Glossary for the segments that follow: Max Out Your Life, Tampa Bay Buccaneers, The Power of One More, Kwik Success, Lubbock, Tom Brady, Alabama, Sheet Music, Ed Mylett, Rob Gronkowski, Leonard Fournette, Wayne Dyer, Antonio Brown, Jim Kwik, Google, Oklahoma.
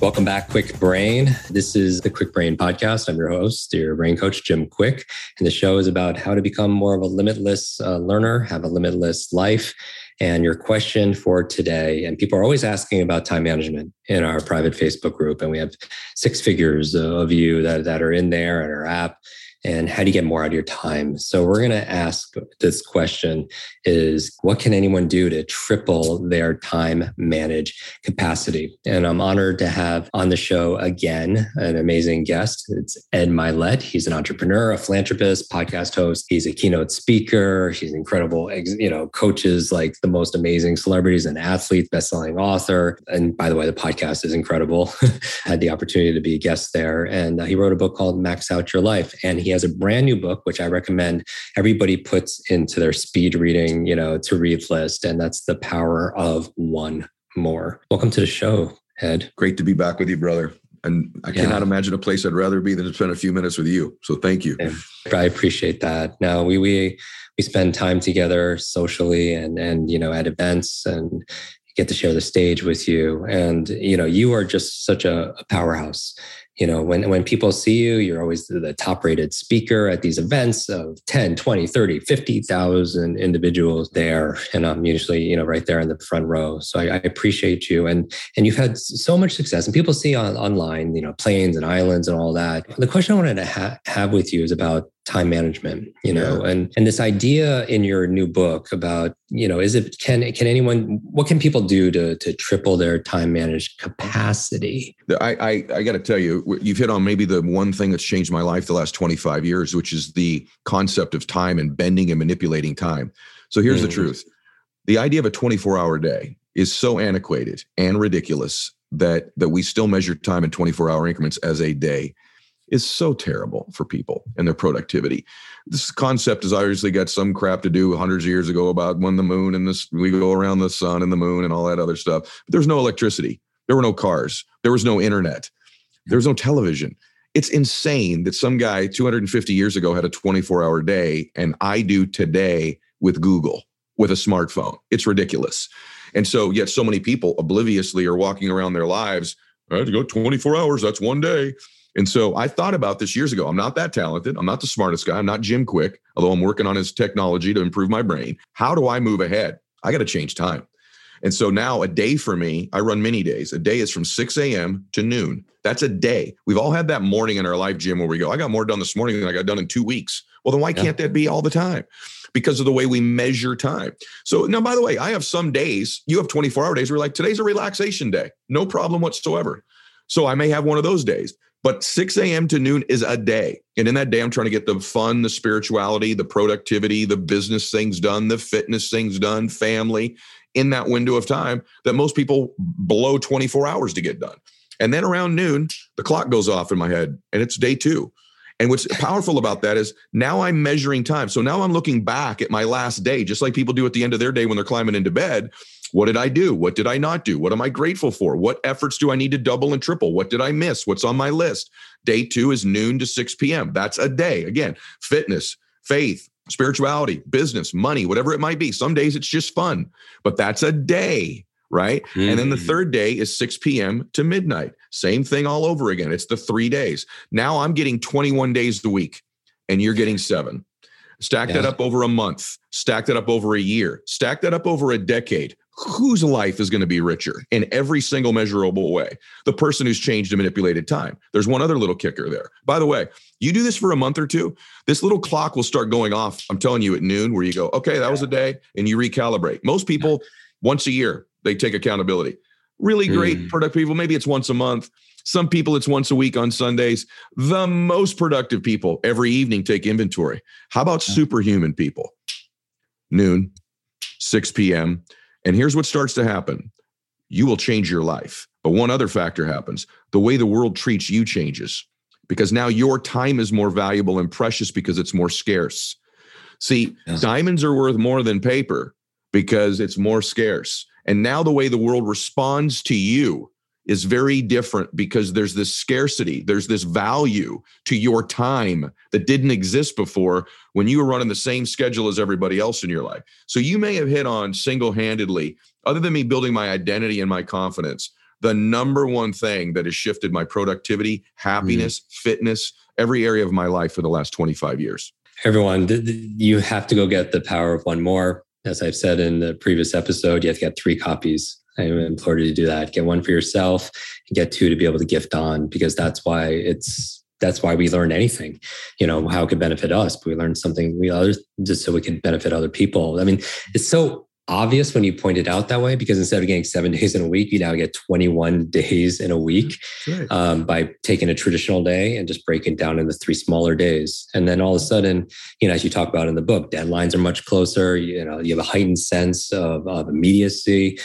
Welcome back, Kwik Brain. This is the Kwik Brain podcast. I'm your host, your brain coach, Jim Kwik. And the show is about how to become more of a limitless learner, have a limitless life. And your question for today, and people are always asking about time management in our private Facebook group. And we have six figures of you that are in there and our app. And how do you get more out of your time? So we're going to ask this question is, what can anyone do to triple their time manage capacity? And I'm honored to have on the show again, an amazing guest. It's Ed Mylett. He's an entrepreneur, a philanthropist, podcast host. He's a keynote speaker. He's incredible, coaches like the most amazing celebrities and athletes, best-selling author. And by the way, the podcast is incredible. Had the opportunity to be a guest there. And he wrote a book called Max Out Your Life. And he has a brand new book, which I recommend everybody puts into their speed reading, to read list. And that's The Power of One More. Welcome to the show, Ed. Great to be back with you, brother. And I cannot imagine a place I'd rather be than to spend a few minutes with you. So thank you. I appreciate that. Now we spend time together socially and at events and get to share the stage with you. And, you are just such a powerhouse. When people see you, you're always the top rated speaker at these events of 10, 20, 30, 50,000 individuals there. And I'm usually, right there in the front row. So I appreciate you. And you've had so much success, and people see online, planes and islands and all that. The question I wanted to have with you is about time management, and this idea in your new book about, what can people do to triple their time managed capacity? I got to tell you, you've hit on maybe the one thing that's changed my life the last 25 years, which is the concept of time and bending and manipulating time. So here's the truth. The idea of a 24-hour day is so antiquated and ridiculous that we still measure time in 24-hour increments as a day. Is so terrible for people and their productivity. This concept has obviously got some crap to do hundreds of years ago about when the moon and this, we go around the sun and the moon and all that other stuff. But there's no electricity. There were no cars. There was no internet. There was no television. It's insane that some guy 250 years ago had a 24-hour day, and I do today with Google, with a smartphone. It's ridiculous. And so yet so many people obliviously are walking around their lives. I had to go 24 hours. That's one day. And so I thought about this years ago. I'm not that talented. I'm not the smartest guy. I'm not Jim Kwik, although I'm working on his technology to improve my brain. How do I move ahead? I got to change time. And so now a day for me, I run mini days. A day is from 6 a.m. to noon. That's a day. We've all had that morning in our life, Jim, where we go, I got more done this morning than I got done in 2 weeks. Well, then why can't that be all the time? Because of the way we measure time. So now, by the way, I have some days, you have 24-hour days. We're like, today's a relaxation day. No problem whatsoever. So I may have one of those days. But 6 a.m. to noon is a day. And in that day, I'm trying to get the fun, the spirituality, the productivity, the business things done, the fitness things done, family, in that window of time that most people blow 24 hours to get done. And then around noon, the clock goes off in my head and it's day two. And what's powerful about that is now I'm measuring time. So now I'm looking back at my last day, just like people do at the end of their day when they're climbing into bed. What did I do? What did I not do? What am I grateful for? What efforts do I need to double and triple? What did I miss? What's on my list? Day two is noon to 6 p.m. That's a day. Again, fitness, faith, spirituality, business, money, whatever it might be. Some days it's just fun, but that's a day, right? Mm-hmm. And then the third day is 6 p.m. to midnight. Same thing all over again. It's the 3 days. Now I'm getting 21 days a week and you're getting 7. Stack that up over a month. Stack that up over a year. Stack that up over a decade. Whose life is going to be richer in every single measurable way? The person who's changed and manipulated time. There's one other little kicker there. By the way, you do this for a month or two, this little clock will start going off. I'm telling you at noon where you go, okay, that was a day, and you recalibrate. Most people, once a year, they take accountability. Really great productive people. Maybe it's once a month. Some people it's once a week on Sundays. The most productive people every evening take inventory. How about superhuman people? Noon, 6 p.m., and here's what starts to happen. You will change your life. But one other factor happens. The way the world treats you changes because now your time is more valuable and precious because it's more scarce. See, diamonds are worth more than paper because it's more scarce. And now the way the world responds to you is very different because there's this scarcity. There's this value to your time that didn't exist before when you were running the same schedule as everybody else in your life. So you may have hit on single-handedly, other than me building my identity and my confidence, the number one thing that has shifted my productivity, happiness, fitness, every area of my life for the last 25 years. Everyone, you have to go get The Power of One More. As I've said in the previous episode, you have to get 3 copies. I implore you to do that. Get 1 for yourself and get 2 to be able to gift on, because that's why we learn anything, you know, how it could benefit us, but we learn something just so we can benefit other people. I mean, it's so obvious when you point it out that way, because instead of getting 7 days in a week, you now get 21 days in a week, right? By taking a traditional day and just breaking down into 3 smaller days. And then all of a sudden, you know, as you talk about in the book, deadlines are much closer. You know, you have a heightened sense of immediacy,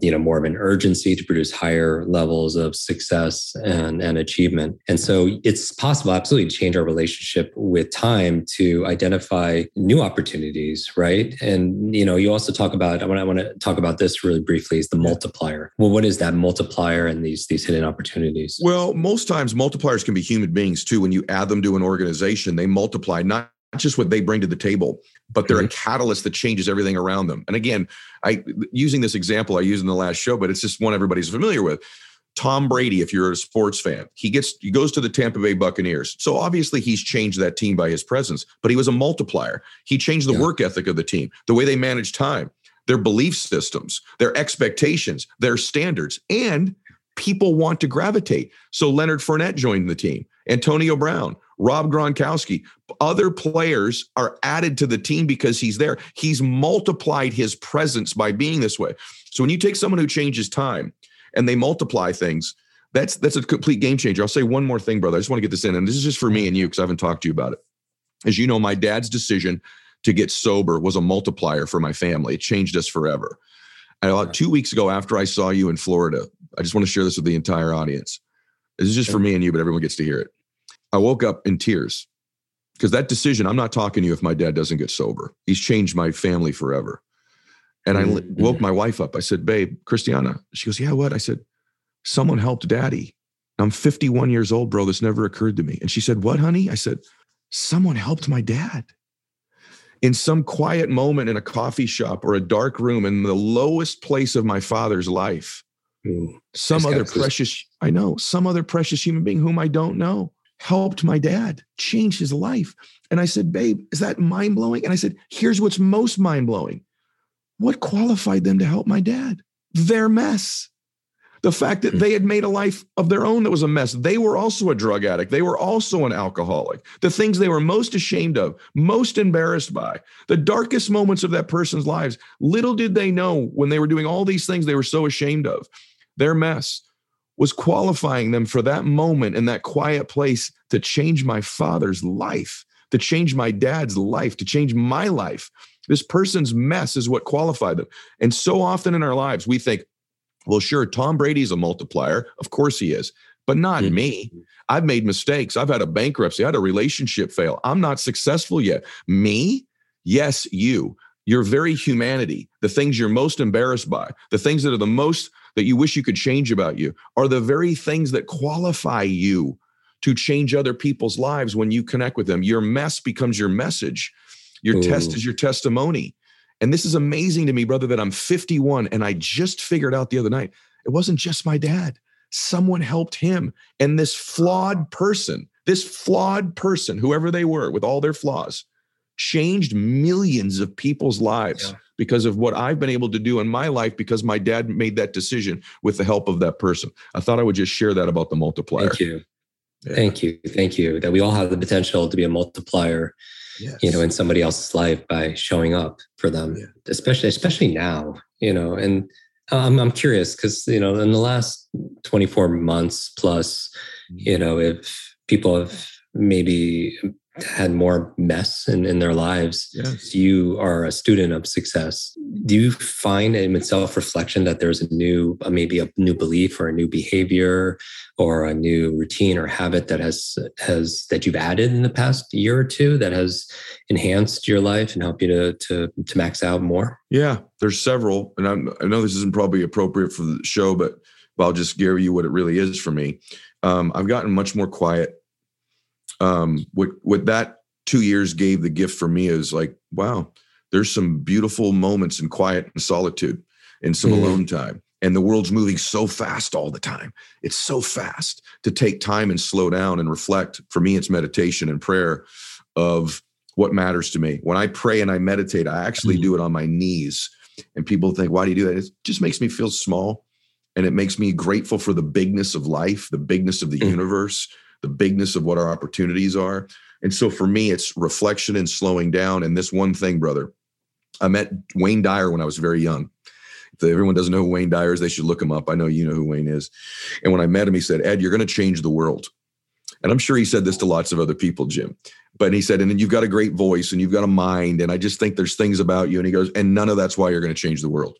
you know, more of an urgency to produce higher levels of success and achievement. And so it's possible absolutely to change our relationship with time to identify new opportunities, right? And, you know, you also I want to talk about this really briefly, is the multiplier. Well, what is that multiplier and these hidden opportunities? Well, most times multipliers can be human beings too. When you add them to an organization, they multiply, not just what they bring to the table, but they're a catalyst that changes everything around them. And again, using this example I used in the last show, but it's just one everybody's familiar with. Tom Brady, if you're a sports fan, he goes to the Tampa Bay Buccaneers. So obviously he's changed that team by his presence, but he was a multiplier. He changed the work ethic of the team, the way they manage time, their belief systems, their expectations, their standards, and people want to gravitate. So Leonard Fournette joined the team, Antonio Brown, Rob Gronkowski. Other players are added to the team because he's there. He's multiplied his presence by being this way. So when you take someone who changes time, and they multiply things, that's a complete game changer. I'll say one more thing, brother. I just want to get this in. And this is just for me and you, because I haven't talked to you about it. As you know, my dad's decision to get sober was a multiplier for my family. It changed us forever. And about 2 weeks ago, after I saw you in Florida, I just want to share this with the entire audience. This is just for me and you, but everyone gets to hear it. I woke up in tears because that decision, I'm not talking to you if my dad doesn't get sober. He's changed my family forever. And I woke my wife up. I said, babe, Christiana. She goes, yeah, what? I said, someone helped daddy. I'm 51 years old, bro. This never occurred to me. And she said, what, honey? I said, someone helped my dad. In some quiet moment in a coffee shop or a dark room in the lowest place of my father's life, some other precious human being whom I don't know helped my dad, changed his life. And I said, babe, is that mind blowing? And I said, here's what's most mind blowing. What qualified them to help my dad? Their mess. The fact that they had made a life of their own that was a mess. They were also a drug addict. They were also an alcoholic. The things they were most ashamed of, most embarrassed by, the darkest moments of that person's lives. Little did they know when they were doing all these things they were so ashamed of, their mess was qualifying them for that moment in that quiet place to change my father's life, to change my dad's life, to change my life. This person's mess is what qualified them. And so often in our lives, we think, well, sure, Tom Brady's a multiplier. Of course he is, but not me. I've made mistakes. I've had a bankruptcy. I had a relationship fail. I'm not successful yet. Me? Yes, you. Your very humanity, the things you're most embarrassed by, the things that are the most that you wish you could change about you are the very things that qualify you to change other people's lives when you connect with them. Your mess becomes your message. Your test is your testimony. And this is amazing to me, brother, that I'm 51 and I just figured out the other night, it wasn't just my dad. Someone helped him. And this flawed person, whoever they were with all their flaws, changed millions of people's lives because of what I've been able to do in my life because my dad made that decision with the help of that person. I thought I would just share that about the multiplier. Thank you. Yeah. Thank you. That we all have the potential to be a multiplier. Yes. You know, in somebody else's life by showing up for them, especially now, you know, and I'm curious because, you know, in the last 24 months plus, you know, if people have maybe had more mess in their lives. Yes. You are a student of success. Do you find in self-reflection that there's a new, maybe a new belief or a new behavior or a new routine or habit that has that you've added in the past year or two that has enhanced your life and helped you to max out more? Yeah, there's several. And I know this isn't probably appropriate for the show, but I'll just give you what it really is for me. I've gotten much more quiet. What that 2 years gave the gift for me is like, wow, there's some beautiful moments in quiet and solitude and some alone time. And the world's moving so fast all the time. It's so fast to take time and slow down and reflect. For me, it's meditation and prayer of what matters to me. When I pray and I meditate, I actually do it on my knees. And people think, why do you do that? It just makes me feel small. And it makes me grateful for the bigness of life, the bigness of the universe, the bigness of what our opportunities are. And so for me, it's reflection and slowing down. And this one thing, brother, I met Wayne Dyer when I was very young. If everyone doesn't know who Wayne Dyer is, they should look him up. I know you know who Wayne is. And when I met him, he said, Ed, you're going to change the world. And I'm sure he said this to lots of other people, Jim. But he said, and you've got a great voice and you've got a mind. And I just think there's things about you. And he goes, and none of that's why you're going to change the world.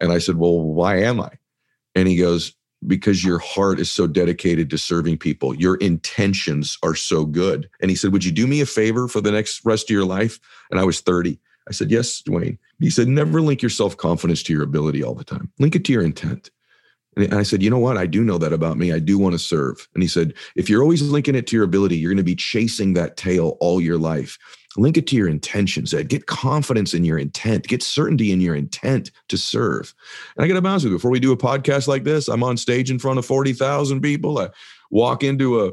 And I said, well, why am I? And he goes, because your heart is so dedicated to serving people. Your intentions are so good. And he said, would you do me a favor for the next rest of your life? And I was 30. I said, yes, Dwayne. He said, never link your self-confidence to your ability all the time. Link it to your intent. And I said, you know what? I do know that about me. I do want to serve. And he said, if you're always linking it to your ability, you're going to be chasing that tail all your life. Link it to your intentions, Ed. Get confidence in your intent. Get certainty in your intent to serve. And I got to be honest with you, before we do a podcast like this, I'm on stage in front of 40,000 people. I walk into a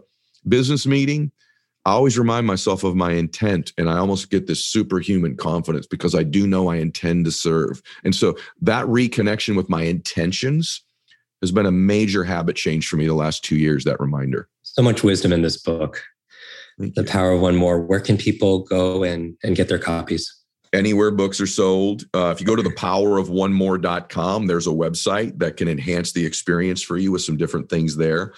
business meeting. I always remind myself of my intent, and I almost get this superhuman confidence because I do know I intend to serve. And so that reconnection with my intentions has been a major habit change for me the last 2 years, that reminder. So much wisdom in this book. The Power of One More. Where can people go and get their copies? Anywhere books are sold. If you go to thepowerofonemore.com, there's a website that can enhance the experience for you with some different things there.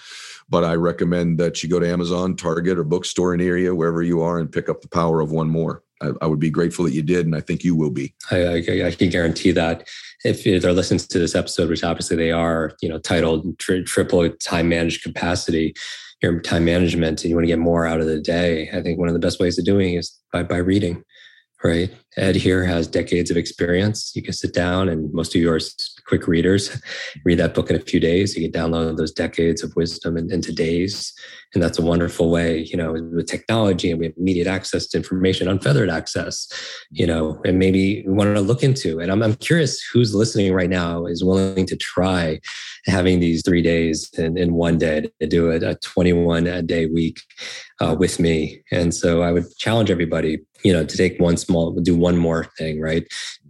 But I recommend that you go to Amazon, Target, or bookstore in the area, wherever you are, and pick up The Power of One More. I would be grateful that you did, and I think you will be. I can guarantee that. If they're listening to this episode, which obviously they are, titled Triple Time Managed Capacity, your time management, and you want to get more out of the day, I think one of the best ways of doing it is by reading, right? Ed here has decades of experience. You can sit down, and most of you are quick readers. Read that book in a few days. You can download those decades of wisdom into days. And that's a wonderful way, with technology, and we have immediate access to information, unfettered access, and maybe we want to look into. And I'm curious who's listening right now is willing to try having these 3 days in one day to do a 21-day week with me. And so I would challenge everybody, to take do one more thing, right?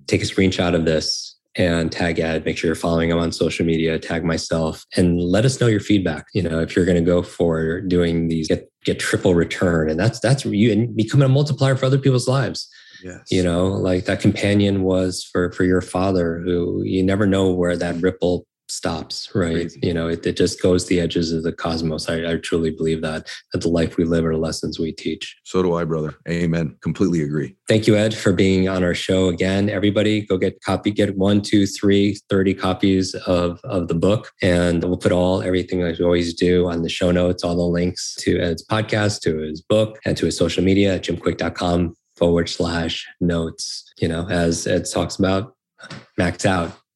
Take a screenshot of this and tag Ed, make sure you're following him on social media, tag myself, and let us know your feedback. If you're going to go for doing these, get triple return. And that's you and becoming a multiplier for other people's lives. Yes. Like that companion was for your father, who you never know where that ripple stops, right? Crazy. It just goes the edges of the cosmos. I truly believe that the life we live are the lessons we teach. So do I, brother. Amen. Completely agree. Thank you, Ed, for being on our show again. Everybody go get copy, get 30 copies of the book. And we'll put everything as we always do on the show notes, all the links to Ed's podcast, to his book, and to his social media at jimkwik.com/notes. As Ed talks about, max out.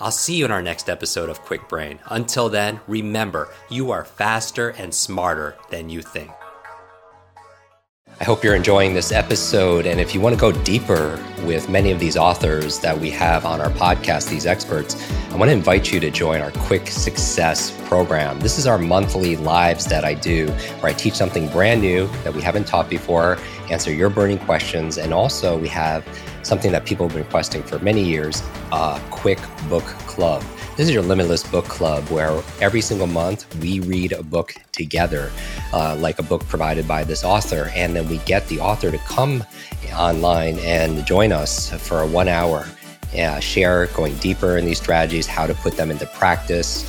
I'll see you in our next episode of Kwik Brain. Until then, remember, you are faster and smarter than you think. I hope you're enjoying this episode. And if you want to go deeper with many of these authors that we have on our podcast, these experts, I want to invite you to join our Kwik Success program. This is our monthly lives that I do, where I teach something brand new that we haven't taught before, answer your burning questions. And also we have something that people have been requesting for many years, a Kwik Book Club. This is your limitless book club where every single month we read a book together, like a book provided by this author. And then we get the author to come online and join us for 1 hour, share going deeper in these strategies, how to put them into practice.